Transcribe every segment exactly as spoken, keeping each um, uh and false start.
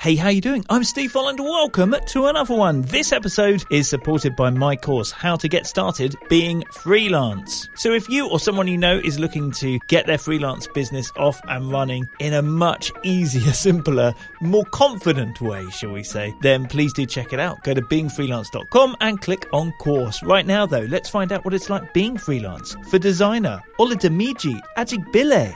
Hey, how you doing? I'm Steve Folland. Welcome to another one. This episode is supported by my course, How to Get Started Being Freelance. So if you or someone you know is looking to get their freelance business off and running in a much easier, simpler, more confident way, shall we say, then please do check it out. Go to being freelance dot com and click on course. Right now, though, let's find out what it's like being freelance for designer Oladimeji Ajibile.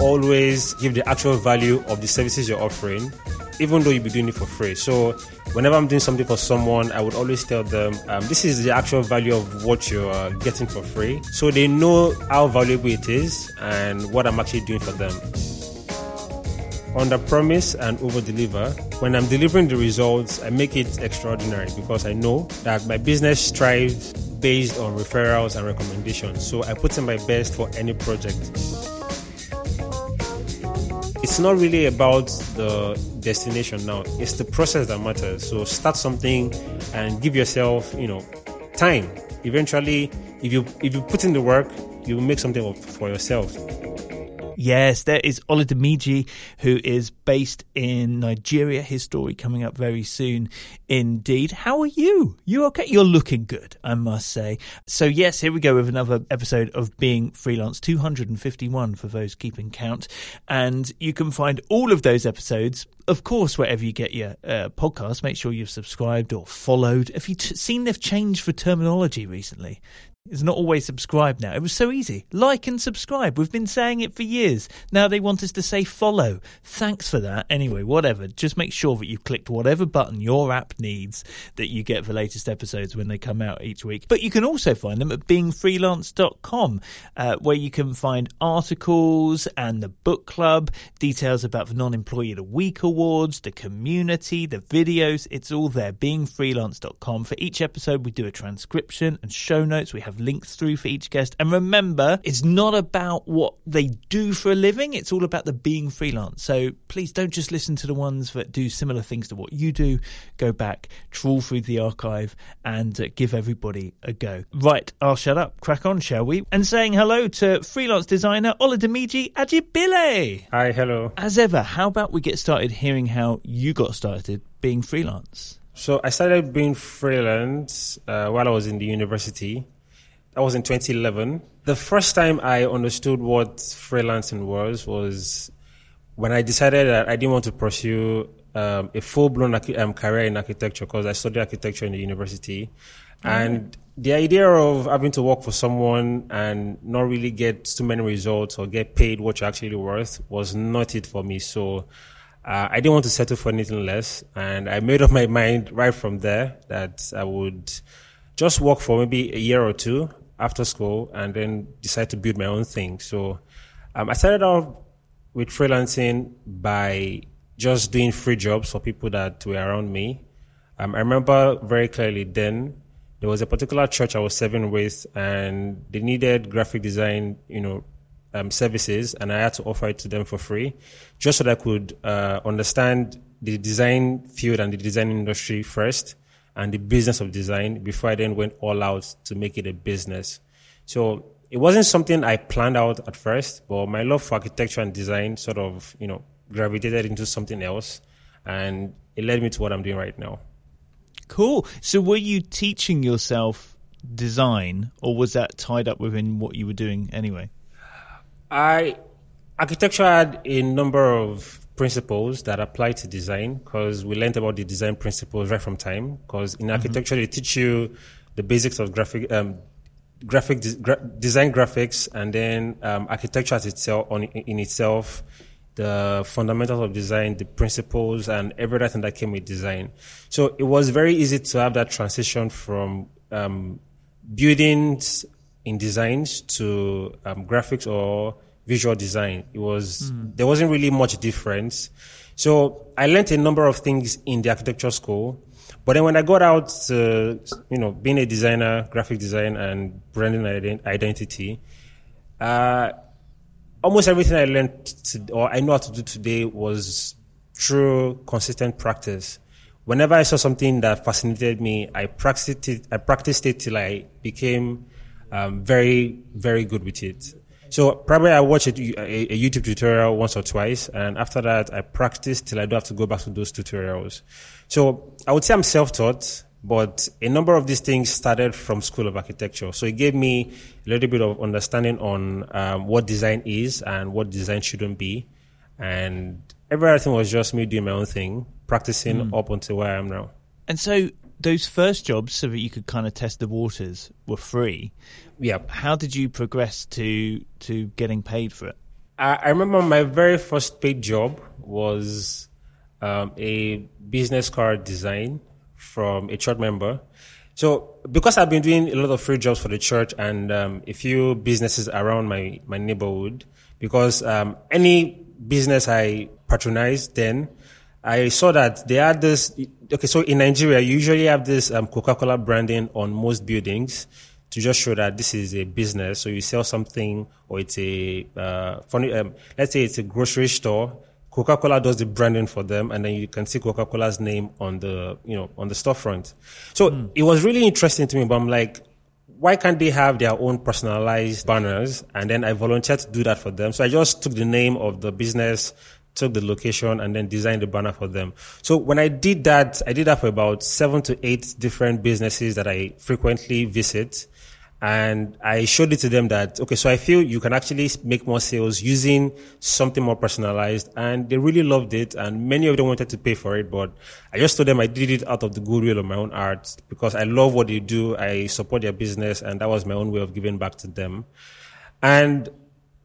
Always give the actual value of the services you're offering, even though you'll be doing it for free. So whenever I'm doing something for someone, I would always tell them, um, this is the actual value of what you're getting for free. So they know how valuable it is and what I'm actually doing for them. Under promise and over deliver. When I'm delivering the results, I make it extraordinary because I know that my business thrives based on referrals and recommendations. So I put in my best for any project. It's not really about the destination now. It's the process that matters. So start something and give yourself, you know, time. Eventually, if you if you put in the work, you will make something for yourself. Yes, there is Oladimeji, who is based in Nigeria. His story coming up very soon indeed. How are you? You okay? You're looking good, I must say. So yes, here we go with another episode of Being Freelance, two hundred fifty-one for those keeping count. And you can find all of those episodes, of course, wherever you get your uh, podcast. Make sure you've subscribed or followed. Have you t- seen they've changed for terminology recently? It's not always subscribe now. It was so easy. Like and subscribe. We've been saying it for years. Now they want us to say follow. Thanks for that. Anyway, whatever. Just make sure that you've clicked whatever button your app needs that you get the latest episodes when they come out each week. But you can also find them at being freelance dot com, uh, where you can find articles and the book club, details about the Non-Employee of the Week awards, the community, the videos. It's all there. being freelance dot com. For each episode, we do a transcription and show notes. We have links through for each guest. And remember, it's not about what they do for a living. It's all about the being freelance. So please don't just listen to the ones that do similar things to what you do. Go back, trawl through the archive and uh, give everybody a go. Right, I'll shut up. Crack on, shall we? And saying hello to freelance designer Oladimeji Ajibile. Hi, hello. As ever, how about we get started hearing how you got started being freelance? So I started being freelance uh, while I was in the university. That was in twenty eleven. The first time I understood what freelancing was was when I decided that I didn't want to pursue um, a full-blown archi- um, career in architecture, because I studied architecture in the university. Mm-hmm. And the idea of having to work for someone and not really get too many results or get paid what you're actually worth was not it for me. So uh, I didn't want to settle for anything less. And I made up my mind right from there that I would just work for maybe a year or two after school and then decide to build my own thing. So um, I started off with freelancing by just doing free jobs for people that were around me. Um, I remember very clearly then there was a particular church I was serving with and they needed graphic design, you know, um, services, and I had to offer it to them for free just so that I could uh, understand the design field and the design industry first and the business of design before I then went all out to make it a business. So it wasn't something I planned out at first, but my love for architecture and design sort of, you know, gravitated into something else, and it led me to what I'm doing right now. Cool. So were you teaching yourself design, or was that tied up within what you were doing anyway? I architecture had a number of principles that apply to design, because we learned about the design principles right from time, because in mm-hmm. architecture they teach you the basics of graphic um, graphic de- gra- design graphics, and then um, architecture as itself on, in itself, the fundamentals of design, the principles and everything that came with design. So it was very easy to have that transition from um, buildings in designs to um, graphics or visual design. It was, mm. there wasn't really much difference. So I learned a number of things in the architecture school, but then when I got out to, you know, being a designer, graphic design and branding ident- identity, uh, almost everything I learned to, or I know how to do today was through consistent practice. Whenever I saw something that fascinated me, I practiced it, I practiced it till I became um, very, very good with it. So probably I watch a, a, a YouTube tutorial once or twice, and after that I practice till I don't have to go back to those tutorials. So I would say I'm self-taught, but a number of these things started from School of Architecture. So it gave me a little bit of understanding on um, what design is and what design shouldn't be. And everything was just me doing my own thing, practicing mm. up until where I am now. And so those first jobs, so that you could kind of test the waters, were free. Yeah. How did you progress to to getting paid for it? I, I remember my very first paid job was um, a business card design from a church member. So because I've been doing a lot of free jobs for the church and um, a few businesses around my, my neighborhood, because um, any business I patronized then, I saw that they had this... Okay, so in Nigeria, you usually have this um, Coca-Cola branding on most buildings to just show that this is a business. So you sell something, or it's a... Uh, funny, um, let's say it's a grocery store. Coca-Cola does the branding for them, and then you can see Coca-Cola's name on the, you know, on the storefront. So mm. it was really interesting to me, but I'm like, why can't they have their own personalized banners? And then I volunteered to do that for them. So I just took the name of the business, took the location, and then designed the banner for them. So when I did that, I did that for about seven to eight different businesses that I frequently visit. And I showed it to them that, okay, so I feel you can actually make more sales using something more personalized. And they really loved it. And many of them wanted to pay for it. But I just told them I did it out of the goodwill of my own art, because I love what they do. I support their business. And that was my own way of giving back to them. And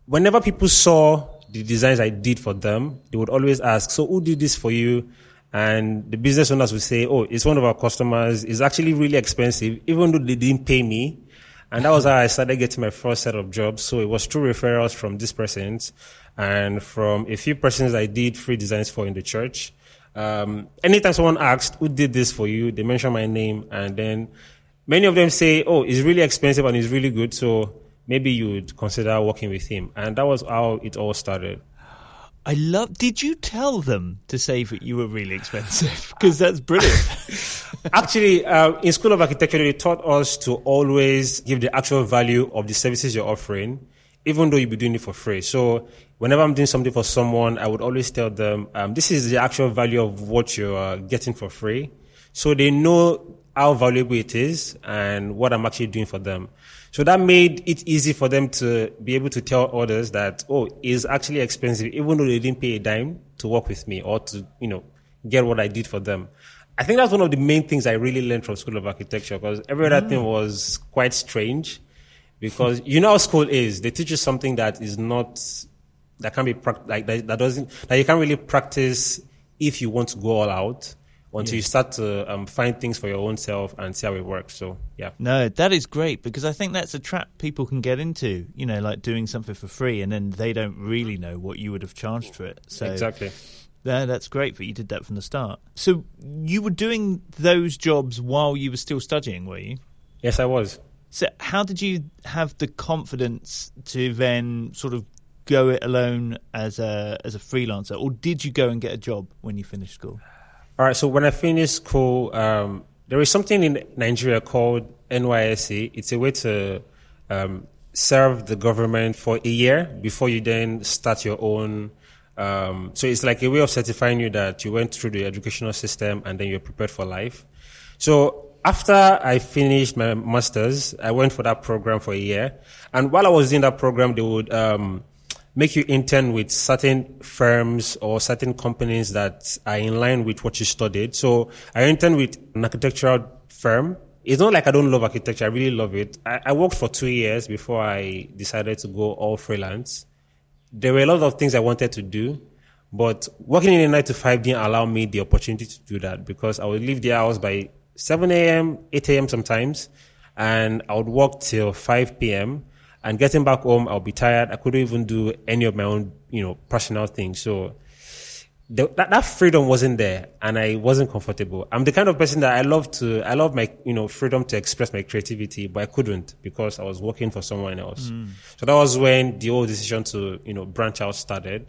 whenever people saw the designs I did for them, they would always ask, so who did this for you? And the business owners would say, oh, it's one of our customers. It's actually really expensive, even though they didn't pay me. And that was how I started getting my first set of jobs. So it was through referrals from these persons and from a few persons I did free designs for in the church. Um, anytime someone asked, who did this for you? They mentioned my name. And then many of them say, oh, it's really expensive and it's really good. So maybe you would consider working with him. And that was how it all started. I love... Did you tell them to say that you were really expensive? Because that's brilliant. Actually, uh, in School of Architecture, they taught us to always give the actual value of the services you're offering, even though you'll be doing it for free. So whenever I'm doing something for someone, I would always tell them, um, this is the actual value of what you're getting for free. So they know how valuable it is and what I'm actually doing for them. So that made it easy for them to be able to tell others that, oh, it's actually expensive, even though they didn't pay a dime to work with me or to, you know, get what I did for them. I think that's one of the main things I really learned from School of Architecture, because every other mm. thing was quite strange, because you know how school is. They teach you something that is not, that can be, like, that, that doesn't, that you can't really practice if you want to go all out. Until yeah. you start to um, find things for your own self and see how it works. So, yeah. No, that is great, because I think that's a trap people can get into, you know, like doing something for free and then they don't really know what you would have charged for it. So exactly. No, that's great that you did that from the start. So you were doing those jobs while you were still studying, were you? Yes, I was. So how did you have the confidence to then sort of go it alone as a as a freelancer? Or did you go and get a job when you finished school? All right, so when I finished school, um, there is something in Nigeria called N Y S C. It's a way to um, serve the government for a year before you then start your own. Um, so it's like a way of certifying you that you went through the educational system and then you're prepared for life. So after I finished my master's, I went for that program for a year. And while I was in that program, they would... Um, make you intern with certain firms or certain companies that are in line with what you studied. So I interned with an architectural firm. It's not like I don't love architecture. I really love it. I, I worked for two years before I decided to go all freelance. There were a lot of things I wanted to do, but working in a nine to five didn't allow me the opportunity to do that, because I would leave the house by seven a.m., eight a.m. sometimes, and I would work till five p.m., and getting back home, I'll be tired. I couldn't even do any of my own, you know, personal things. So the, that, that freedom wasn't there, and I wasn't comfortable. I'm the kind of person that I love to, I love my, you know, freedom to express my creativity, but I couldn't because I was working for someone else. Mm. So that was when the whole decision to, you know, branch out started.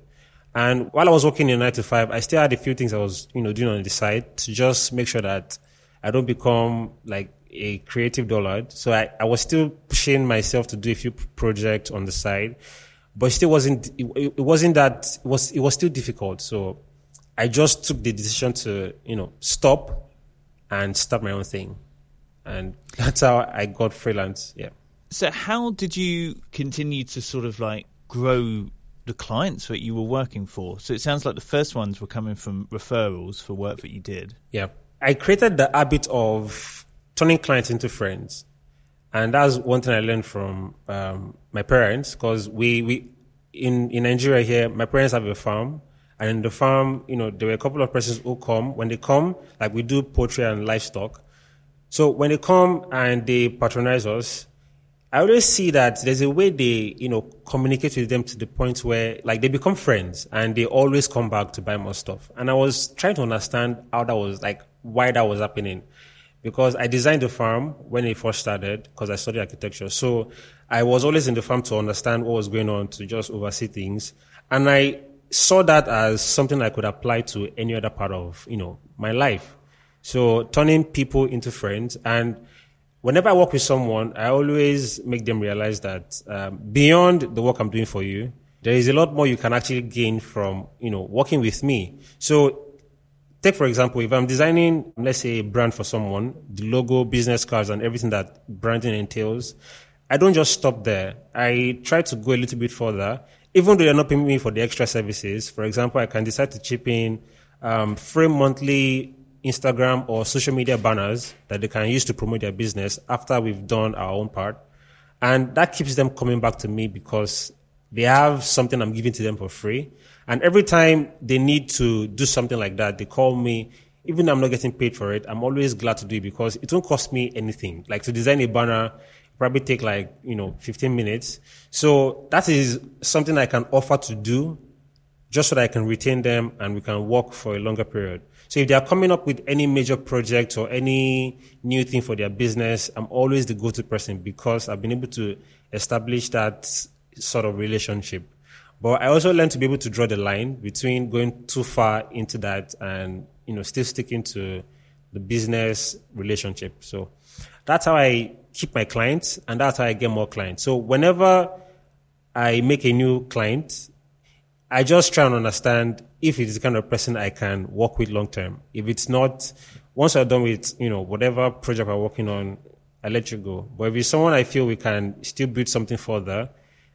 And while I was working in nine to five, I still had a few things I was, you know, doing on the side to just make sure that I don't become like a creative dullard. So I, I was still pushing myself to do a few projects on the side. but it still wasn't, it, it wasn't that, it was, it was still difficult. So I just took the decision to, you know, stop and start my own thing. And that's how I got freelance. Yeah. So how did you continue to sort of like grow the clients that you were working for? So it sounds like the first ones were coming from referrals for work that you did. Yeah. I created the habit of turning clients into friends. And that's one thing I learned from um, my parents, because we, we in, in Nigeria here, my parents have a farm. And in the farm, you know, there were a couple of persons who come. When they come, like we do poultry and livestock. So when they come and they patronize us, I always see that there's a way they, you know, communicate with them to the point where, like, they become friends and they always come back to buy more stuff. And I was trying to understand how that was, like, why that was happening. Because I designed the farm when it first started, because I studied architecture. So I was always in the farm to understand what was going on, to just oversee things. And I saw that as something I could apply to any other part of, you know, my life. So turning people into friends. And whenever I work with someone, I always make them realize that um, beyond the work I'm doing for you, there is a lot more you can actually gain from, you know, working with me. So take, for example, if I'm designing, let's say, a brand for someone, the logo, business cards, and everything that branding entails, I don't just stop there. I try to go a little bit further, even though they're not paying me for the extra services. For example, I can decide to chip in um, free monthly Instagram or social media banners that they can use to promote their business after we've done our own part. And that keeps them coming back to me because they have something I'm giving to them for free. And every time they need to do something like that, they call me. Even though I'm not getting paid for it, I'm always glad to do it because it won't cost me anything. Like to design a banner, probably take like, you know, fifteen minutes. So that is something I can offer to do just so that I can retain them and we can work for a longer period. So if they are coming up with any major project or any new thing for their business, I'm always the go-to person because I've been able to establish that sort of relationship. But I also learned to be able to draw the line between going too far into that and, you know, still sticking to the business relationship. So that's how I keep my clients and that's how I get more clients. So whenever I make a new client, I just try and understand if it's the kind of person I can work with long term. If it's not, once I'm done with, you know, whatever project I'm working on, I let you go. But if it's someone I feel we can still build something further,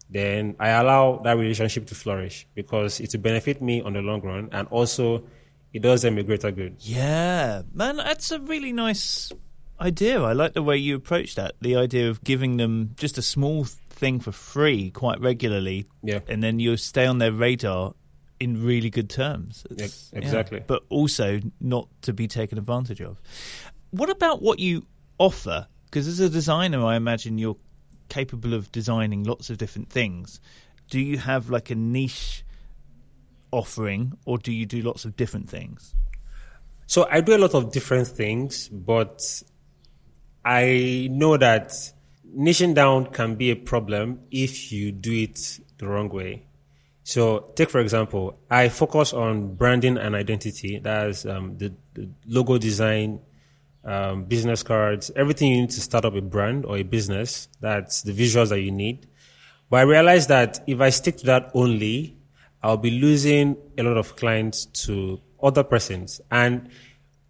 then I allow that relationship to flourish because it will benefit me on the long run and also it does them a greater good. Yeah, man, that's a really nice idea. I like the way you approach that, the idea of giving them just a small thing for free quite regularly, yeah, and then you'll stay on their radar in really good terms. It's, exactly. Yeah, but also not to be taken advantage of. What about what you offer? Because as a designer, I imagine you're capable of designing lots of different things. Do you have like a niche offering or do you do lots of different things? So I do a lot of different things, but I know that niching down can be a problem if you do it the wrong way. So take, for example, I focus on branding and identity. That's um, the, the logo design, um, business cards, everything you need to start up a brand or a business. That's the visuals that you need. But I realized that if I stick to that only, I'll be losing a lot of clients to other persons. And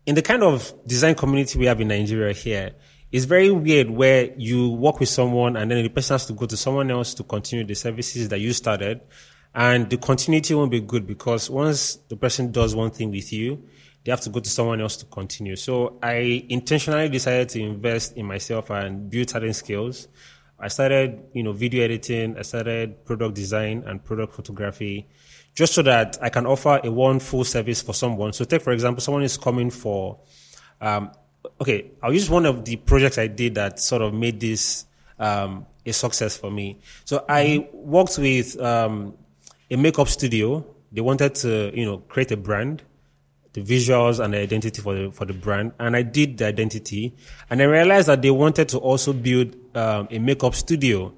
in the kind of design community we have in Nigeria here, it's very weird where you work with someone and then the person has to go to someone else to continue the services that you started. And the continuity won't be good because once the person does one thing with you, they have to go to someone else to continue. So I intentionally decided to invest in myself and build certain skills. I started, you know, video editing. I started product design and product photography just so that I can offer a one full service for someone. So take, for example, someone is coming for, um, okay, I'll use one of the projects I did that sort of made this um, a success for me. So I worked with um a makeup studio. They wanted to, you know, create a brand, the visuals and the identity for the, for the brand. And I did the identity. And I realized that they wanted to also build um, a makeup studio.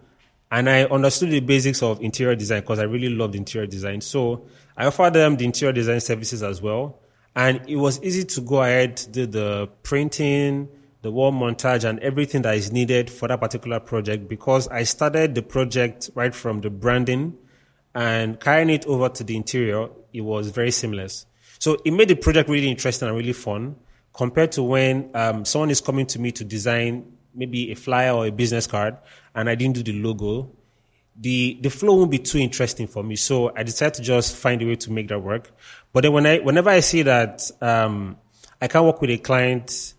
And I understood the basics of interior design because I really loved interior design. So I offered them the interior design services as well. And it was easy to go ahead to do the printing, the wall montage, and everything that is needed for that particular project because I started the project right from the branding, And carrying it over to the interior, it was very seamless. So it made the project really interesting and really fun compared to when um, someone is coming to me to design maybe a flyer or a business card and I didn't do the logo. The the flow won't be too interesting for me. So I decided to just find a way to make that work. But then when I whenever I see that um, I can't work with a client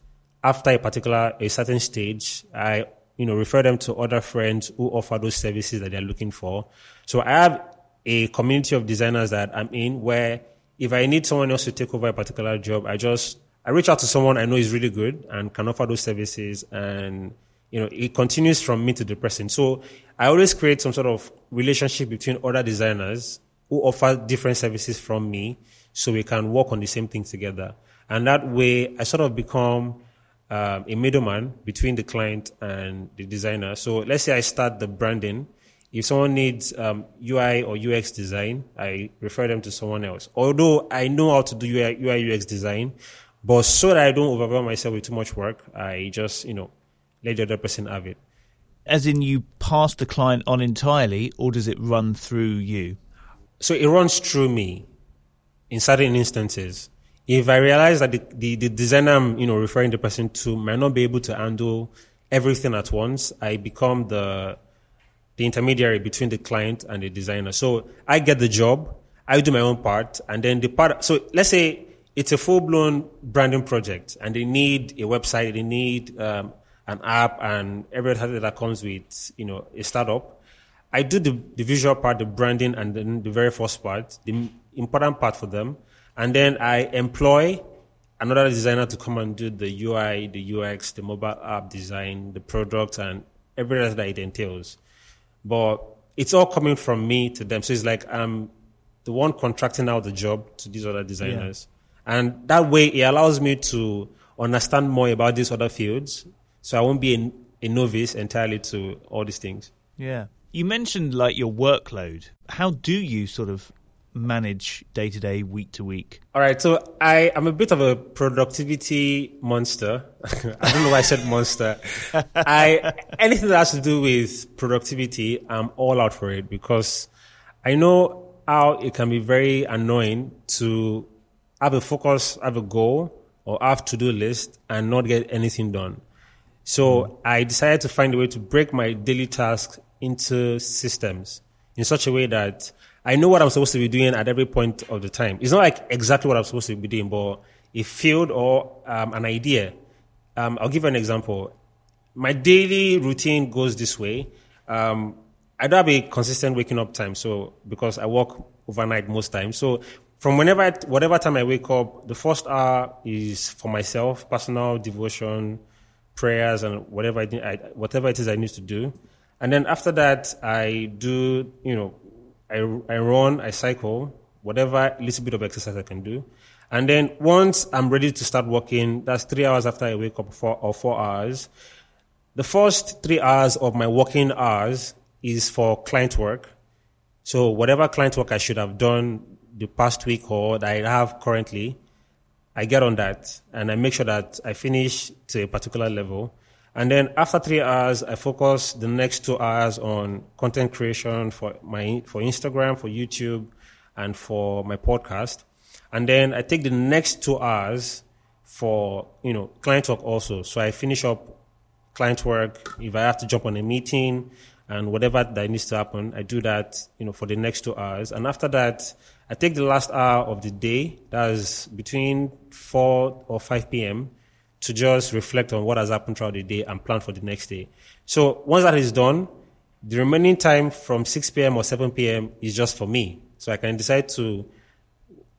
after a particular, a certain stage, I you know refer them to other friends who offer those services that they're looking for. So I have a community of designers that I'm in where if I need someone else to take over a particular job, I just, I reach out to someone I know is really good and can offer those services, and, you know, it continues from me to the person. So I always create some sort of relationship between other designers who offer different services from me so we can work on the same thing together. And that way I sort of become um, a middleman between the client and the designer. So let's say I start the branding. If someone needs um, U I or U X design, I refer them to someone else. Although I know how to do U I, U X design, but so that I don't overwhelm myself with too much work, I just, you know, let the other person have it. As in, you pass the client on entirely, or does it run through you? So it runs through me in certain instances. If I realize that the, the, the designer I'm, you know, referring the person to might not be able to handle everything at once, I become the... the intermediary between the client and the designer. So I get the job, I do my own part, and then the part, so let's say it's a full-blown branding project and they need a website, they need um, an app and everything that comes with, you know, a startup. I do the, the visual part, the branding, and then the very first part, the important part for them. And then I employ another designer to come and do the U I, the U X, the mobile app design, the product, and everything that it entails. But it's all coming from me to them. So it's like I'm the one contracting out the job to these other designers. Yeah. And that way it allows me to understand more about these other fields. So I won't be a, a novice entirely to all these things. Yeah. You mentioned like your workload. How do you sort of manage day to day, week to week? All right. So I am a bit of a productivity monster. I don't know why I said monster. I anything that has to do with productivity, I'm all out for it, because I know how it can be very annoying to have a focus, have a goal, or have to-do list and not get anything done. So mm. I decided to find a way to break my daily tasks into systems in such a way that I know what I'm supposed to be doing at every point of the time. It's not like exactly what I'm supposed to be doing, but a field or um, an idea. Um, I'll give you an example. My daily routine goes this way. Um, I don't have a consistent waking up time, so because I work overnight most times. So from whenever, whatever time I wake up, the first hour is for myself, personal devotion, prayers, and whatever I, I whatever it is I need to do. And then after that, I do, you know, I, I run, I cycle, whatever little bit of exercise I can do. And then once I'm ready to start working, that's three hours after I wake up, four, or four hours. The first three hours of my working hours is for client work. So whatever client work I should have done the past week or that I have currently, I get on that and I make sure that I finish to a particular level. And then after three hours, I focus the next two hours on content creation for my for Instagram, for YouTube, and for my podcast. And then I take the next two hours for, you know, client work also. So I finish up client work. If I have to jump on a meeting and whatever that needs to happen, I do that, you know, for the next two hours. And after that, I take the last hour of the day, that is between four or five p.m., to just reflect on what has happened throughout the day and plan for the next day. So once that is done, the remaining time from six p.m. or seven p.m. is just for me. So I can decide to,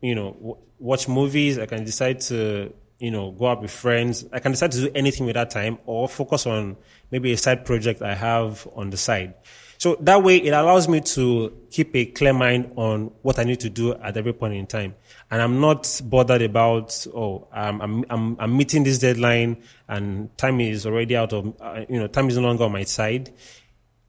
you know, w- watch movies. I can decide to, you know, go out with friends. I can decide to do anything with that time or focus on maybe a side project I have on the side. So that way it allows me to keep a clear mind on what I need to do at every point in time. And I'm not bothered about, oh, um, I'm, I'm, I'm meeting this deadline and time is already out of, uh, you know, time is no longer on my side.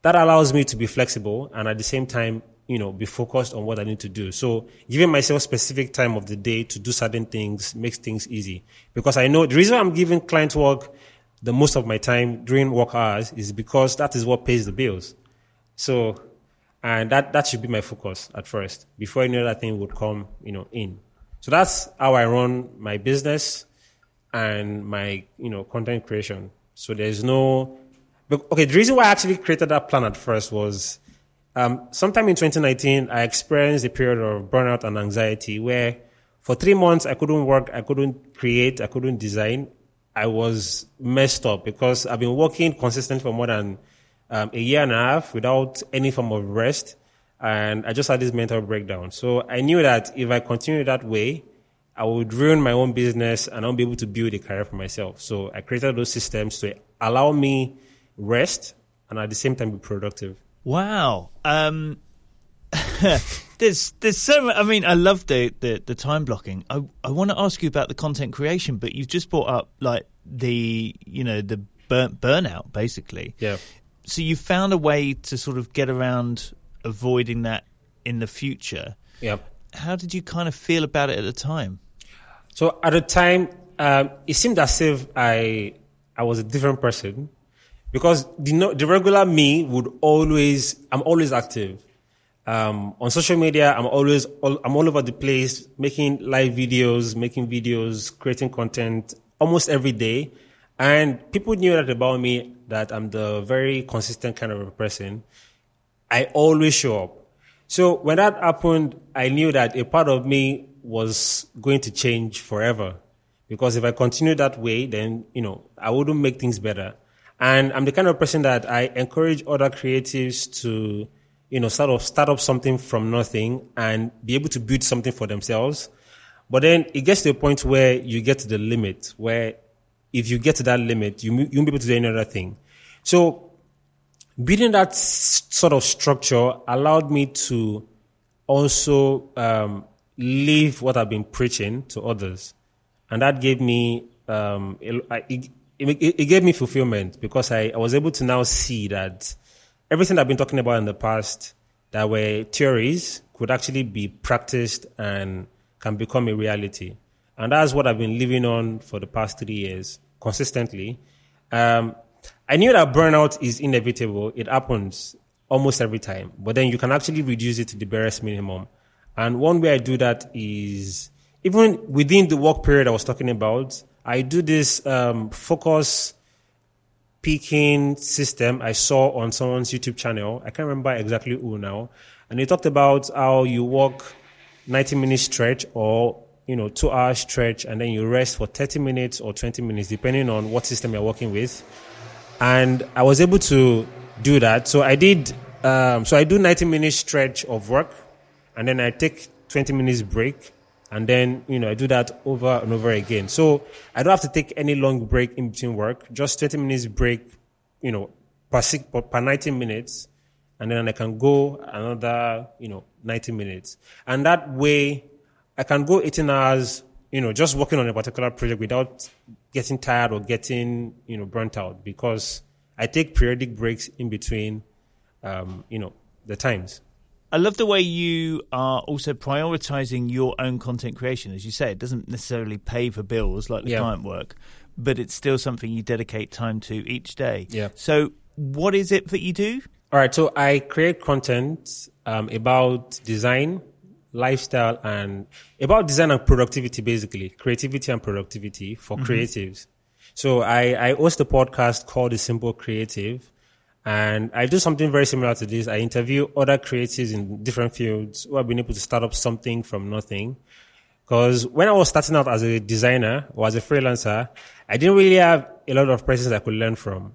That allows me to be flexible and at the same time, you know, be focused on what I need to do. So giving myself specific time of the day to do certain things makes things easy, because I know the reason I'm giving client work the most of my time during work hours is because that is what pays the bills. So And that, that should be my focus at first before any other thing would come, you know, in. So that's how I run my business and my, you know, content creation. So there's no... Okay, the reason why I actually created that plan at first was um, sometime in twenty nineteen, I experienced a period of burnout and anxiety where for three months, I couldn't work, I couldn't create, I couldn't design. I was messed up because I've been working consistently for more than um, a year and a half without any form of rest. And I just had this mental breakdown. So I knew that if I continued that way, I would ruin my own business and I won't be able to build a career for myself. So I created those systems to allow me rest and at the same time be productive. Wow. Um, there's there's so much. I mean, I love the, the, the time blocking. I, I want to ask you about the content creation, but you've just brought up like the, you know, the burn, burnout basically. Yeah. So you found a way to sort of get around avoiding that in the future. Yeah. How did you kind of feel about it at the time? So at the time, um, it seemed as if I I was a different person. Because the, no, the regular me would always, I'm always active. Um, on social media, I'm always, all, I'm all over the place, making live videos, making videos, creating content almost every day. And people knew that about me, that I'm the very consistent kind of a person. I always show up. So when that happened, I knew that a part of me was going to change forever. Because if I continue that way, then, you know, I wouldn't make things better. And I'm the kind of person that I encourage other creatives to, you know, sort of start up something from nothing and be able to build something for themselves. But then it gets to a point where you get to the limit, where if you get to that limit, you, you won't be able to do any other thing. So building that sort of structure allowed me to also um, live what I've been preaching to others. And that gave me... Um, I, it, It, it gave me fulfillment because I, I was able to now see that everything I've been talking about in the past that were theories could actually be practiced and can become a reality. And that's what I've been living on for the past three years consistently. Um, I knew that burnout is inevitable. It happens almost every time. But then you can actually reduce it to the barest minimum. And one way I do that is even within the work period I was talking about, I do this um, focus picking system I saw on someone's YouTube channel. I can't remember exactly who now. And they talked about how you walk ninety minute stretch or, you know, two hour stretch and then you rest for thirty minutes or twenty minutes, depending on what system you're working with. And I was able to do that. So I did, um, so I do ninety minute stretch of work and then I take twenty minutes break. And then, you know, I do that over and over again. So I don't have to take any long break in between work, just twenty minutes break, you know, per, six, per ninety minutes. And then I can go another, you know, ninety minutes. And that way I can go eighteen hours, you know, just working on a particular project without getting tired or getting, you know, burnt out because I take periodic breaks in between, um, you know, the times. I love the way you are also prioritizing your own content creation. As you say, it doesn't necessarily pay for bills like the yeah. client work, but it's still something you dedicate time to each day. Yeah. So what is it that you do? All right. So I create content um, about design, lifestyle, and about design and productivity, basically. Creativity and productivity for mm-hmm. creatives. So I, I host a podcast called The Simple Creative. And I do something very similar to this. I interview other creatives in different fields who have been able to start up something from nothing. Because when I was starting out as a designer or as a freelancer, I didn't really have a lot of persons I could learn from.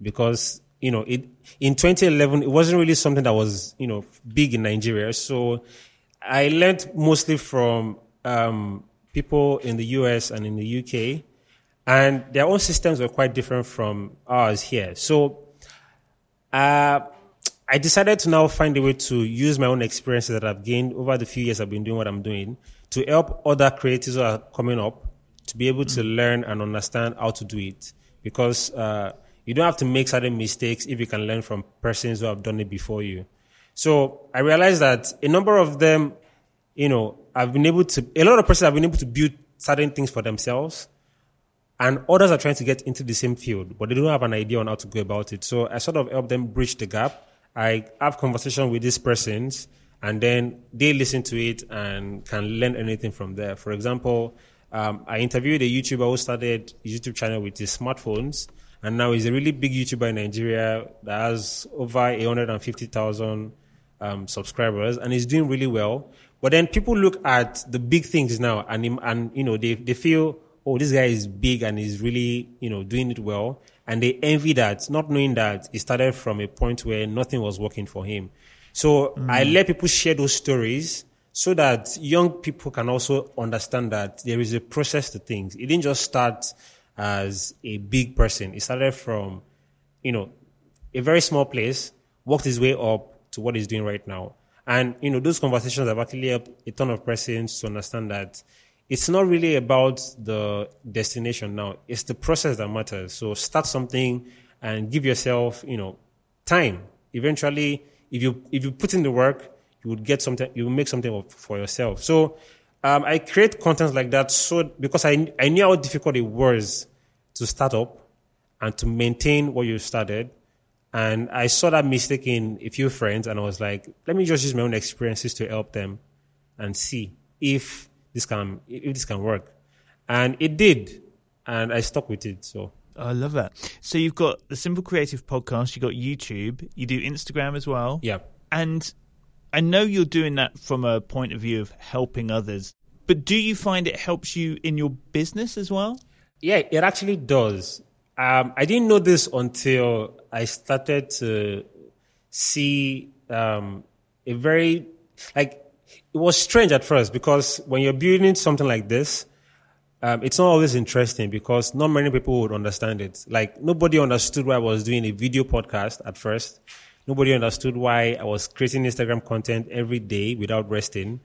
Because, you know, it in twenty eleven, it wasn't really something that was, you know, big in Nigeria. So I learned mostly from um, people in the U S and in the U K. And their own systems were quite different from ours here. So... Uh, I decided to now find a way to use my own experiences that I've gained over the few years I've been doing what I'm doing to help other creatives who are coming up to be able mm-hmm. to learn and understand how to do it. Because uh, you don't have to make certain mistakes if you can learn from persons who have done it before you. So I realized that a number of them, you know, I've been able to, a lot of persons have been able to build certain things for themselves. And others are trying to get into the same field, but they don't have an idea on how to go about it. So I sort of help them bridge the gap I have conversation with these persons, and then they listen to it and can learn anything from there. For example, um, I interviewed a YouTuber who started a YouTube channel with his smartphones, and now he's a really big YouTuber in Nigeria that has over one hundred fifty thousand um, subscribers, and he's doing really well. But then people look at the big things now, and and you know they they feel, oh, this guy is big and he's really, you know, doing it well, and they envy that, not knowing that he started from a point where nothing was working for him. So mm-hmm. I let people share those stories so that young people can also understand that there is a process to things. It didn't just start as a big person. It started from, you know, a very small place, worked his way up to what he's doing right now. And, you know, those conversations have actually helped a ton of persons to understand that it's not really about the destination now. It's the process that matters. So start something and give yourself, you know, time. Eventually, if you if you put in the work, you would get something, you will make something for yourself. So um, I create content like that so because I, I knew how difficult it was to start up and to maintain what you started. And I saw that mistake in a few friends, and I was like, let me just use my own experiences to help them and see if this can if this can work. And it did, and I stuck with it. So I love that. So you've got the Simple Creative podcast, you've got YouTube, you do Instagram as well. Yeah. And I know you're doing that from a point of view of helping others, but do you find it helps you in your business as well? Yeah, it actually does. Um, I didn't know this until I started to see um, a very, like, it was strange at first because when you're building something like this, um, it's not always interesting because not many people would understand it. Like, nobody understood why I was doing a video podcast at first. Nobody understood why I was creating Instagram content every day without resting.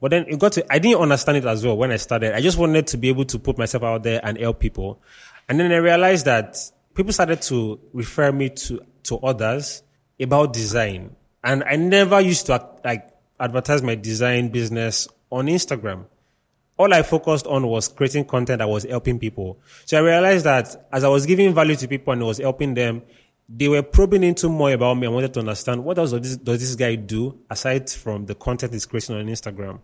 But then it got to, I didn't understand it as well when I started. I just wanted to be able to put myself out there and help people. And then I realized that people started to refer me to, to others about design. And I never used to like advertise my design business on Instagram. All I focused on was creating content that was helping people. So I realized that as I was giving value to people and I was helping them, they were probing into more about me and wanted to understand what else does this, does this guy do aside from the content he's creating on Instagram.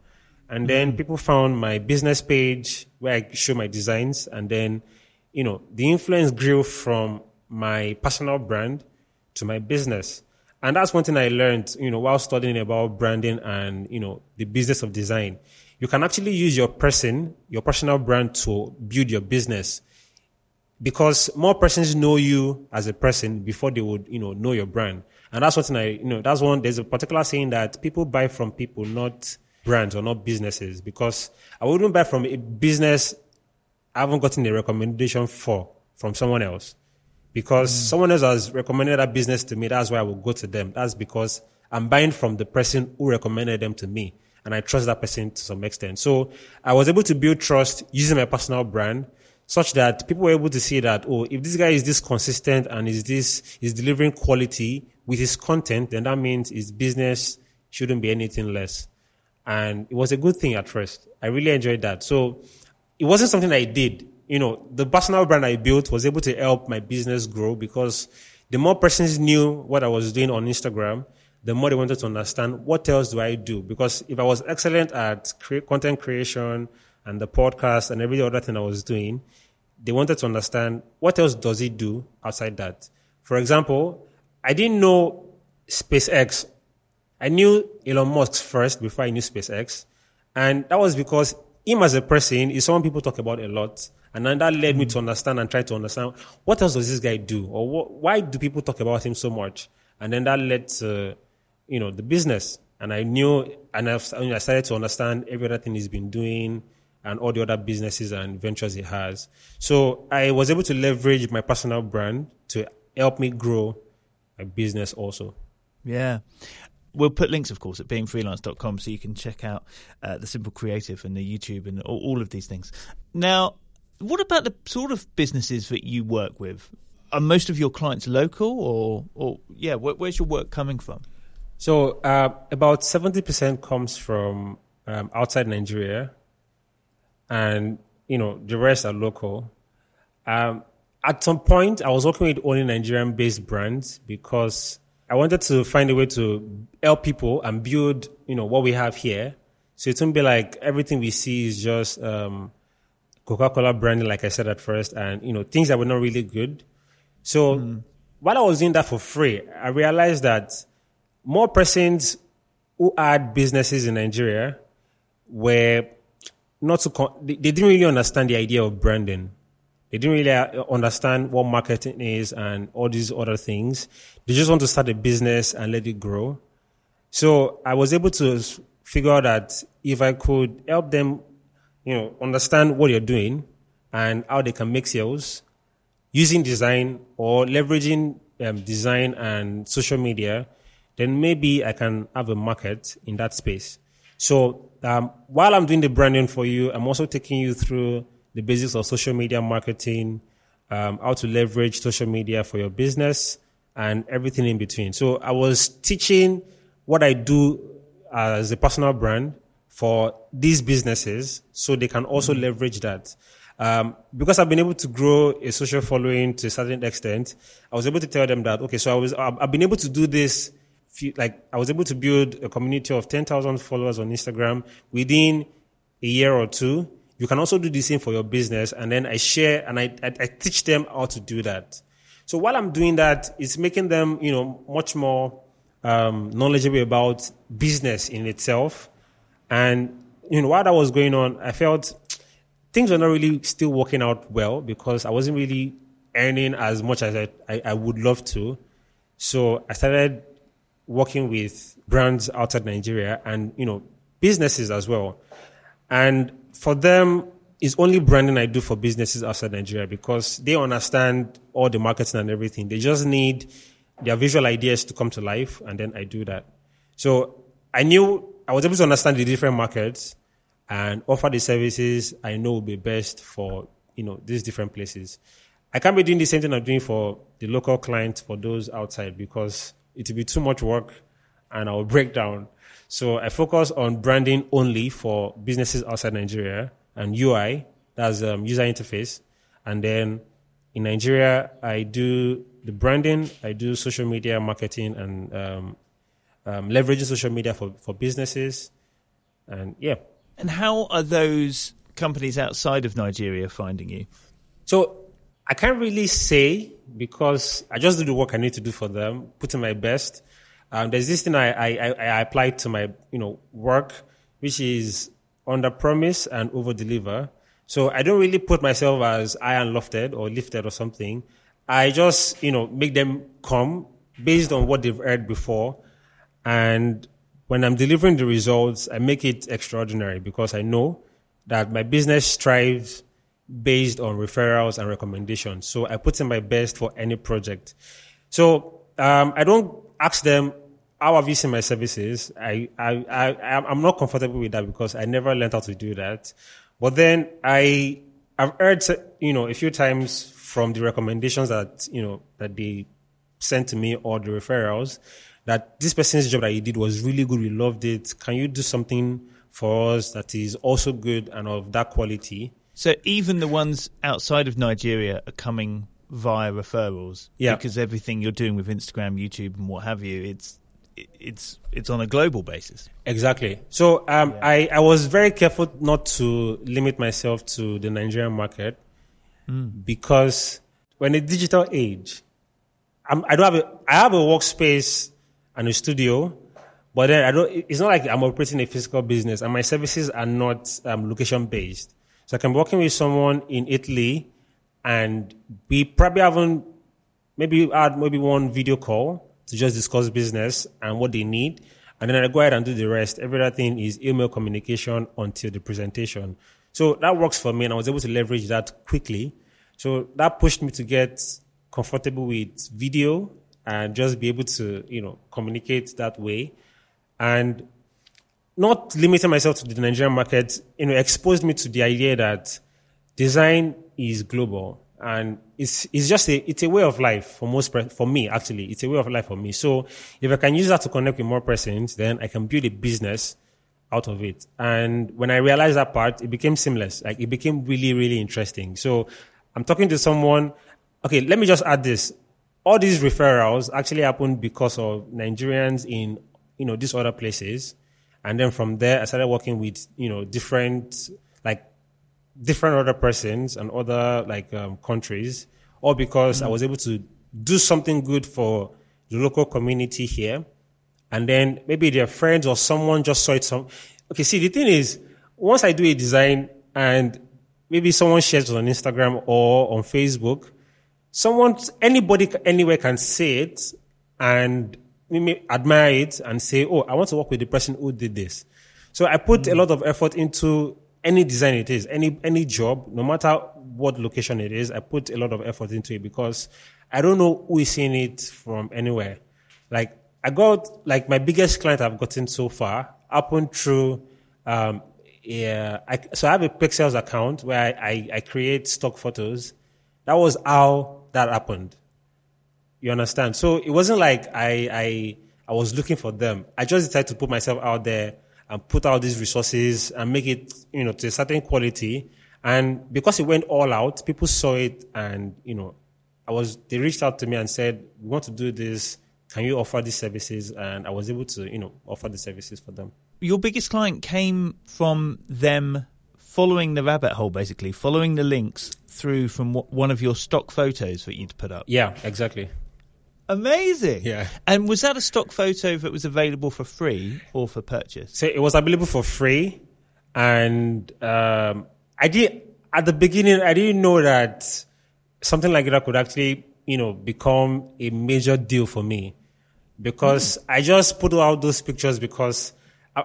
And then people found my business page where I show my designs, and then you know, the influence grew from my personal brand to my business. And that's one thing I learned, you know, while studying about branding and, you know, the business of design. You can actually use your person, your personal brand to build your business because more persons know you as a person before they would, you know, know your brand. And that's one thing I, you know, that's one, there's a particular saying that people buy from people, not brands or not businesses, because I wouldn't buy from a business I haven't gotten a recommendation for from someone else because mm. someone else has recommended that business to me. That's why I will go to them. That's because I'm buying from the person who recommended them to me, and I trust that person to some extent. So I was able to build trust using my personal brand such that people were able to see that, oh, if this guy is this consistent and is this is delivering quality with his content, then that means his business shouldn't be anything less. And it was a good thing at first. I really enjoyed that. So it wasn't something I did. You know, the personal brand I built was able to help my business grow because the more persons knew what I was doing on Instagram, the more they wanted to understand what else do I do. Because if I was excellent at cre- content creation and the podcast and every other thing I was doing, they wanted to understand what else does he do outside that. For example, I didn't know SpaceX. I knew Elon Musk first before I knew SpaceX. And that was because him as a person is someone people talk about a lot. And then that led me to understand and try to understand what else does this guy do? Or what, why do people talk about him so much? And then that led to, you know, the business. And I knew, and I've, I started to understand every other thing he's been doing and all the other businesses and ventures he has. So I was able to leverage my personal brand to help me grow my business also. Yeah. We'll put links, of course, at being freelance dot com so you can check out uh, The Simple Creative and the YouTube and all, all of these things. Now, what about the sort of businesses that you work with? Are most of your clients local or, or yeah, where, where's your work coming from? So uh, about seventy percent comes from um, outside Nigeria, and, you know, the rest are local. Um, at some point, I was working with only Nigerian-based brands because I wanted to find a way to help people and build, you know, what we have here. So it won't be like everything we see is just um, Coca-Cola branding, like I said at first, and, you know, things that were not really good. So mm. while I was doing that for free, I realized that more persons who had businesses in Nigeria were not so, con- they didn't really understand the idea of branding. They didn't really understand what marketing is and all these other things. They just want to start a business and let it grow. So I was able to figure out that if I could help them, you know, understand what you're doing and how they can make sales using design or leveraging um, design and social media, then maybe I can have a market in that space. So um, while I'm doing the branding for you, I'm also taking you through the basics of social media marketing, um, how to leverage social media for your business, and everything in between. So I was teaching what I do as a personal brand for these businesses so they can also mm-hmm. leverage that. Um, because I've been able to grow a social following to a certain extent, I was able to tell them that, okay, so I was, I've been able to do this, few, like I was able to build a community of ten thousand followers on Instagram within a year or two. You can also do the same for your business. And then I share and I, I I teach them how to do that. So while I'm doing that, it's making them, you know, much more um, knowledgeable about business in itself. And, you know, while that was going on, I felt things were not really still working out well because I wasn't really earning as much as I, I, I would love to. So I started working with brands outside Nigeria and, you know, businesses as well. And for them, it's only branding I do for businesses outside Nigeria because they understand all the marketing and everything. They just need their visual ideas to come to life, and then I do that. So I knew I was able to understand the different markets and offer the services I know will be best for, you know, these different places. I can't be doing the same thing I'm doing for the local clients for those outside because it will be too much work and I will break down. So I focus on branding only for businesses outside Nigeria and U I, that's um, user interface. And then in Nigeria, I do the branding, I do social media marketing and um, um, leveraging social media for, for businesses. And yeah. And how are those companies outside of Nigeria finding you? So I can't really say because I just do the work I need to do for them, put in my best. Um, there's this thing I, I, I applied to my, you know, work, which is under promise and over deliver. So I don't really put myself as high and lofted or lifted or something. I just, you know, make them come based on what they've heard before. And when I'm delivering the results, I make it extraordinary because I know that my business thrives based on referrals and recommendations. So I put in my best for any project. So um, I don't ask them, how have you seen my services? I, I, I, I'm not comfortable with that because I never learned how to do that. But then I, I've heard, you know, a few times from the recommendations that, you know, that they sent to me or the referrals that this person's job that you did was really good. We loved it. Can you do something for us that is also good and of that quality? So even the ones outside of Nigeria are coming via referrals, yeah, because everything you're doing with Instagram, YouTube, and what have you, it's it's it's on a global basis. Exactly. So um, yeah. I, I was very careful not to limit myself to the Nigerian market mm. because we're in a digital age. I'm, I don't have a, I have a workspace and a studio, but then I don't. It's not like I'm operating a physical business, and my services are not um, location based. So I can be working with someone in Italy, and we probably haven't maybe add maybe one video call to just discuss business and what they need. And then I go ahead and do the rest. Every other thing is email communication until the presentation. So that works for me, and I was able to leverage that quickly. So that pushed me to get comfortable with video and just be able to, you know, communicate that way. And not limiting myself to the Nigerian market, you know, exposed me to the idea that design is global, and it's it's just a it's a way of life for most for me actually. It's a way of life for me. So if I can use that to connect with more persons, then I can build a business out of it. And when I realized that part, it became seamless. Like it became really really interesting. So I'm talking to someone. Okay, let me just add this. all these referrals actually happened because of Nigerians in, you know, these other places. And then from there, I started working with, you know, different, like, different other persons and other, like, um, countries, all because mm-hmm. I was able to do something good for the local community here. And then maybe their friends or someone just saw it. Some okay, see, the thing is, once I do a design and maybe someone shares it on Instagram or on Facebook, someone, anybody, anywhere can see it and we may admire it and say, oh, I want to work with the person who did this. So I put mm-hmm. a lot of effort into any design it is, any any job, no matter what location it is, I put a lot of effort into it because I don't know who is seeing it from anywhere. Like, I got, like, my biggest client I've gotten so far happened through... Um, Yeah, I, so I have a Pexels account where I, I, I create stock photos. That was how that happened. You understand? So it wasn't like I, I I was looking for them. I just decided to put myself out there and put out these resources and make it, you know, to a certain quality. And because it went all out, people saw it and, you know, I was they reached out to me and said, we want to do this. Can you offer these services? And I was able to, you know, offer the services for them. Your biggest client came from them following the rabbit hole, basically, following the links through from one of your stock photos that you'd put up. Yeah, exactly. Amazing. Yeah. And was that a stock photo that was available for free or for purchase? So it was available for free. And um, I did, at the beginning, I didn't know that something like that could actually, you know, become a major deal for me because mm. I just put out those pictures because...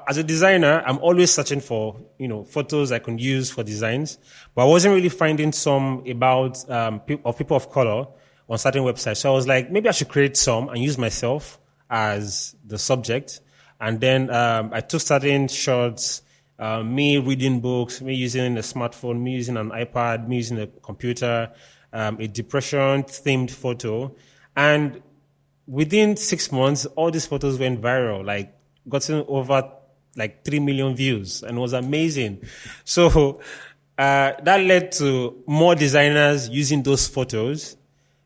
As a designer, I'm always searching for, you know, photos I can use for designs, but I wasn't really finding some about um, pe- of people of color on certain websites. So I was like, maybe I should create some and use myself as the subject. And then um, I took certain shots, uh, me reading books, me using a smartphone, me using an iPad, me using a computer, um, a depression-themed photo. And within six months, all these photos went viral, like gotten over like three million views and was amazing. So uh, that led to more designers using those photos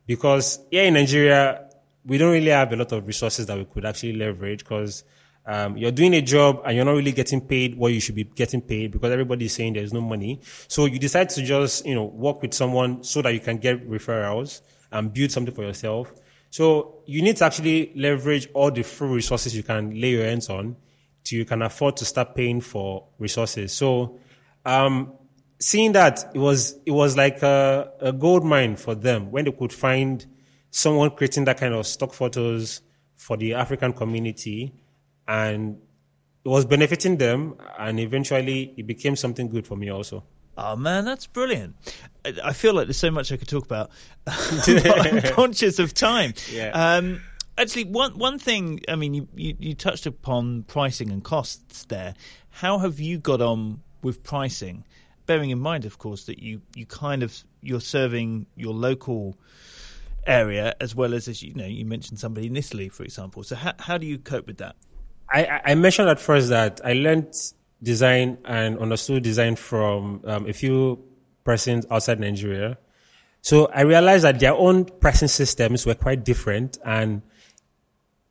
because here in Nigeria, we don't really have a lot of resources that we could actually leverage because um, you're doing a job and you're not really getting paid what you should be getting paid because everybody is saying there's no money. So you decide to just, you know, work with someone so that you can get referrals and build something for yourself. So you need to actually leverage all the free resources you can lay your hands on till you can afford to start paying for resources. So um, seeing that, it was it was like a, a gold mine for them when they could find someone creating that kind of stock photos for the African community. And it was benefiting them. And eventually it became something good for me also. Oh, man, that's brilliant. I feel like there's so much I could talk about. I'm conscious of time. Yeah. Um, actually, one one thing, I mean, you, you, you touched upon pricing and costs there. How have you got on with pricing? Bearing in mind, of course, that you, you kind of, you're serving your local area as well as, as you know, you mentioned somebody in Italy, for example. So how, how do you cope with that? I, I mentioned at first that I learned design and understood design from um, a few persons outside Nigeria. So I realized that their own pricing systems were quite different and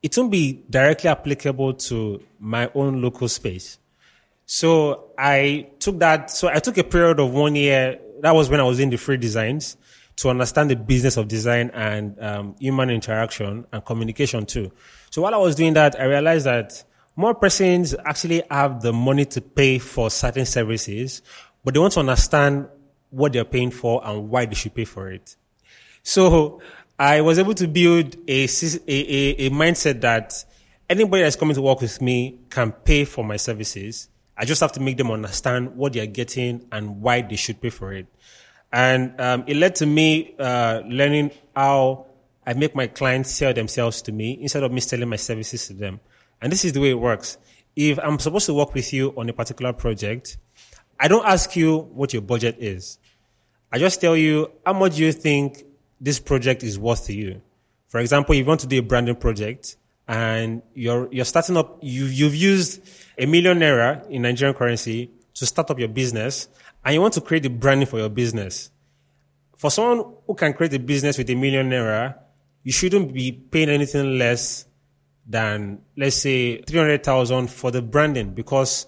it wouldn't be directly applicable to my own local space. So I took that, so I took a period of one year, that was when I was in the free designs, to understand the business of design and um, human interaction and communication too. So while I was doing that, I realized that more persons actually have the money to pay for certain services, but they want to understand what they're paying for and why they should pay for it. So I was able to build a, a, a mindset that anybody that's coming to work with me can pay for my services. I just have to make them understand what they're getting and why they should pay for it. And um, it led to me uh, learning how I make my clients sell themselves to me instead of me selling my services to them. And this is the way it works. If I'm supposed to work with you on a particular project, I don't ask you what your budget is. I just tell you how much you think this project is worth to you. For example, if you want to do a branding project and you're you're starting up, you, you've used a million naira in Nigerian currency to start up your business and you want to create the branding for your business. For someone who can create a business with a million naira, you shouldn't be paying anything less than, let's say, three hundred thousand dollars for the branding, because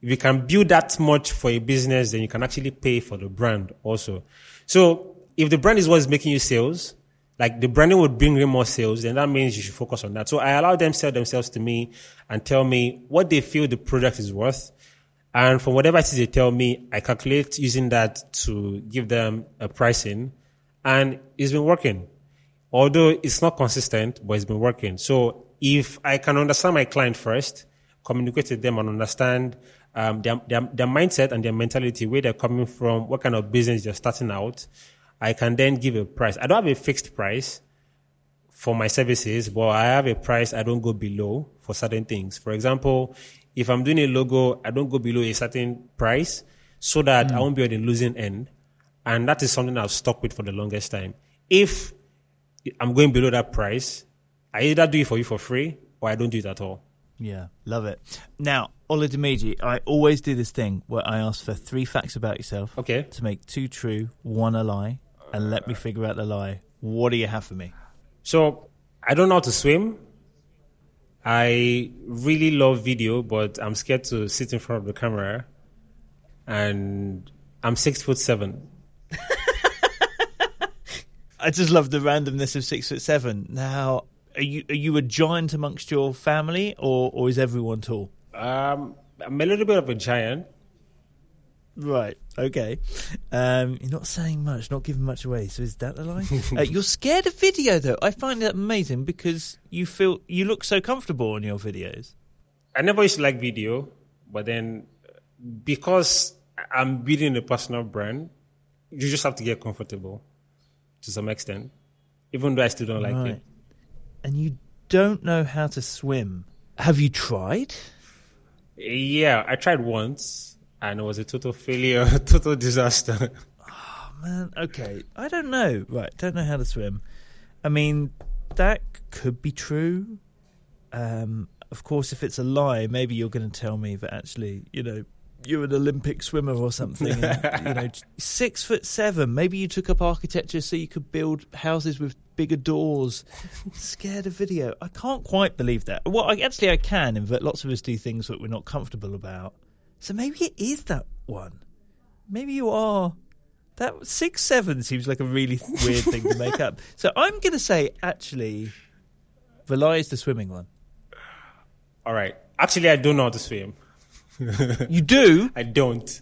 if you can build that much for a business, then you can actually pay for the brand also. So if the brand is what is making you sales, like the branding would bring in more sales, then that means you should focus on that. So I allow them to sell themselves to me and tell me what they feel the product is worth. And from whatever it is they tell me, I calculate using that to give them a pricing. And it's been working. Although it's not consistent, but it's been working. So if I can understand my client first, communicate with them and understand um, their, their, their mindset and their mentality, where they're coming from, what kind of business they're starting out, I can then give a price. I don't have a fixed price for my services, but I have a price I don't go below for certain things. For example, if I'm doing a logo, I don't go below a certain price so that mm. I won't be on the losing end. And that is something I've stuck with for the longest time. If I'm going below that price, I either do it for you for free or I don't do it at all. Yeah, love it. Now, Oladimeji, I always do this thing where I ask for three facts about yourself. Okay. To make two true, one a lie, and let me figure out the lie. What do you have for me? So, I don't know how to swim. I really love video, but I'm scared to sit in front of the camera. And I'm six foot seven. I just love the randomness of six foot seven. Now, Are you are you a giant amongst your family, or, or is everyone tall? Um, I'm a little bit of a giant. Right, okay. Um, you're not saying much, not giving much away, so is that a lie? uh, you're scared of video, though. I find that amazing because you feel you look so comfortable on your videos. I never used to like video, but then because I'm building a personal brand, you just have to get comfortable to some extent, even though I still don't like right. it. And you don't know how to swim. Have you tried? Yeah, I tried once, and it was a total failure, total disaster. Oh, man, okay. I don't know. Right, don't know how to swim. I mean, that could be true. Um, of course, if it's a lie, maybe you're going to tell me that actually, you know, you're an Olympic swimmer or something. And, you know, six foot seven. Maybe you took up architecture so you could build houses with bigger doors. Scared of video. I can't quite believe that. Well, I, actually, I can, in that lots of us do things that we're not comfortable about. So maybe it is that one. Maybe you are. That six seven seems like a really weird thing to make up. So I'm going to say, actually, the lie is the swimming one. All right. Actually, I don't know how to swim. You do? I don't.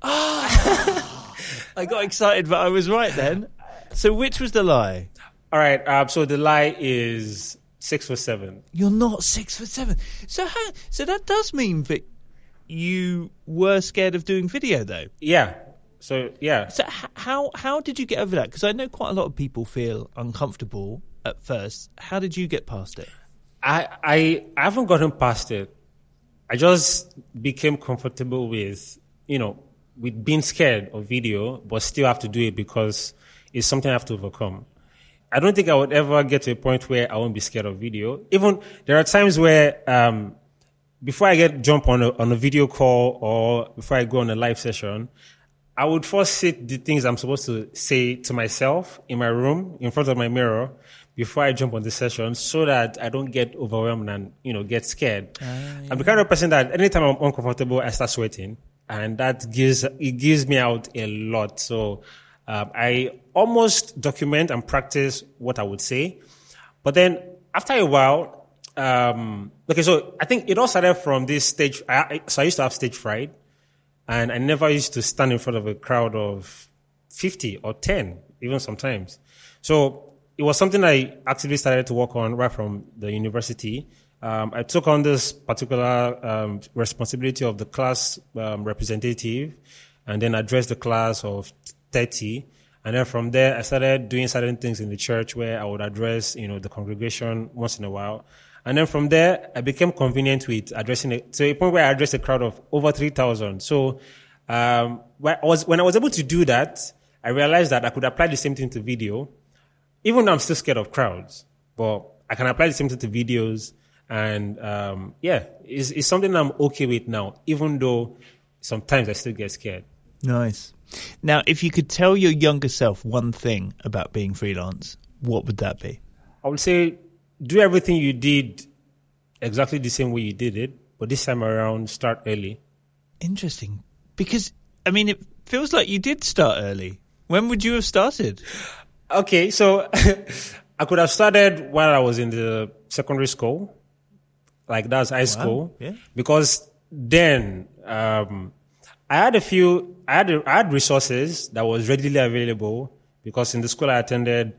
Oh, I got excited, but I was right then. So which was the lie? All right. Um, so the lie is six foot seven. You're not six foot seven. So how, so that does mean that you were scared of doing video, though. Yeah. So yeah. So h- how how did you get over that? Because I know quite a lot of people feel uncomfortable at first. How did you get past it? I I, I haven't gotten past it. I just became comfortable with, you know, with being scared of video, but still have to do it because it's something I have to overcome. I don't think I would ever get to a point where I won't be scared of video. Even there are times where um, before I get jump on a, on a video call or before I go on a live session, I would first sit the things I'm supposed to say to myself in my room, in front of my mirror, before I jump on the session so that I don't get overwhelmed and, you know, get scared. Uh, yeah. I'm the kind of person that anytime I'm uncomfortable, I start sweating. And that gives, it gives me out a lot. So um, I almost document and practice what I would say. But then after a while, um, okay, so I think it all started from this stage. I, so I used to have stage fright. And I never used to stand in front of a crowd of fifty or ten, even sometimes. So it was something I actively started to work on right from the university. Um, I took on this particular um, responsibility of the class um, representative and then addressed the class of thirty. And then from there, I started doing certain things in the church where I would address, you know, the congregation once in a while. And then from there, I became convenient with addressing it to a point where I addressed a crowd of over three thousand. So um, when, I was, when I was able to do that, I realized that I could apply the same thing to video, even though I'm still scared of crowds. But I can apply the same thing to videos. And um, yeah, it's, it's something I'm okay with now, even though sometimes I still get scared. Nice. Now, if you could tell your younger self one thing about being freelance, what would that be? I would say do everything you did exactly the same way you did it, but this time around, start early. Interesting. Because, I mean, it feels like you did start early. When would you have started? Okay, so I could have started while I was in the secondary school. Like, that's high wow. school. Yeah. Because then um, I had a few, I had, I had resources that was readily available. Because in the school I attended,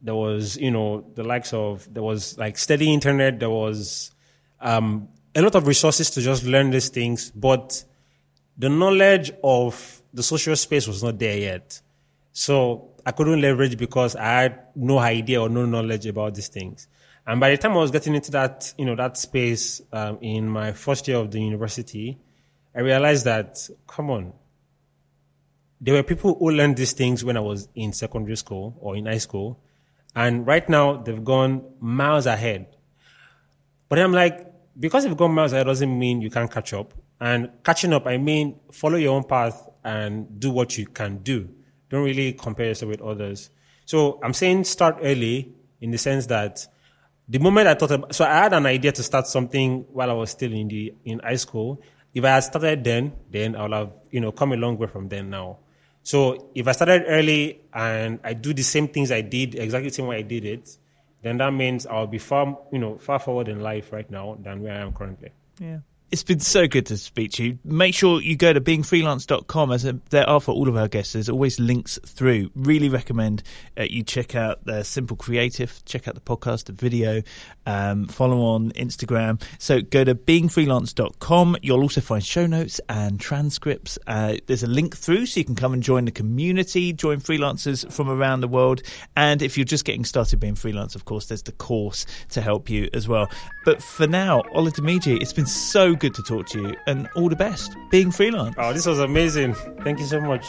there was, you know, the likes of, there was like steady internet, there was um, a lot of resources to just learn these things. But the knowledge of the social space was not there yet. So I couldn't leverage because I had no idea or no knowledge about these things. And by the time I was getting into that, you know, that space um, in my first year of the university, I realized that, come on, there were people who learned these things when I was in secondary school or in high school. And right now, they've gone miles ahead. But I'm like, because they've gone miles ahead doesn't mean you can't catch up. And catching up, I mean, follow your own path and do what you can do. Don't really compare yourself with others. So I'm saying start early in the sense that the moment I thought about, so I had an idea to start something while I was still in the in high school. If I had started then, then I would have, you know, come a long way from then now. So if I started early and I do the same things I did, exactly the same way I did it, then that means I'll be far, you know, far forward in life right now than where I am currently. Yeah. It's been so good to speak to you. Make sure you go to being freelance dot com, as there are for all of our guests. There's always links through. Really recommend uh, you check out The Simple Creative, check out the podcast, the video, um, follow on Instagram. So go to being freelance dot com. You'll also find show notes and transcripts. Uh, there's a link through so you can come and join the community, join freelancers from around the world. And if you're just getting started being freelance, of course, there's the course to help you as well. But for now, Oladimeji, it's been so good. Good to talk to you, and all the best being freelance. Oh, this was amazing. Thank you so much.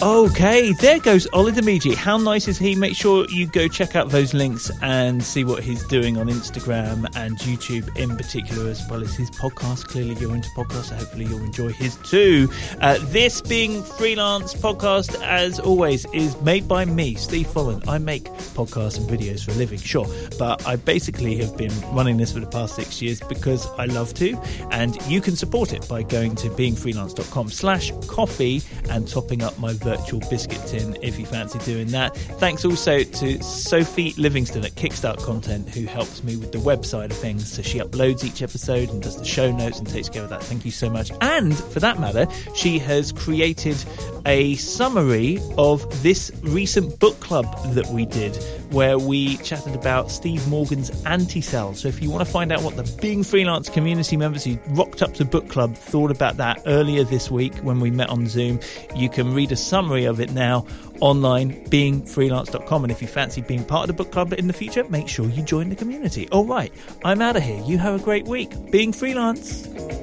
Okay, there goes Oladimeji. How nice is he? Make sure you go check out those links and see what he's doing on Instagram and YouTube in particular, as well as his podcast. Clearly you're into podcasts, so hopefully you'll enjoy his too. Uh, this Being Freelance podcast, as always, is made by me, Steve Folland. I make podcasts and videos for a living, sure, but I basically have been running this for the past six years because I love to, and you can support it by going to being freelance dot com slash coffee and topping up my virtual biscuit tin if you fancy doing that. Thanks also to Sophie Livingston at Kickstart Content, who helps me with the website of things. So she uploads each episode and does the show notes and takes care of that. Thank you so much. And for that matter, she has created a summary of this recent book club that we did, where we chatted about Steve Morgan's Anti-Cell. So if you want to find out what the Being Freelance community members who rocked up to book club thought about that earlier this week when we met on Zoom, you can read a summary of it now online, being freelance dot com. And if you fancy being part of the book club in the future, make sure you join the community. All right, I'm out of here. You have a great week. Being Freelance.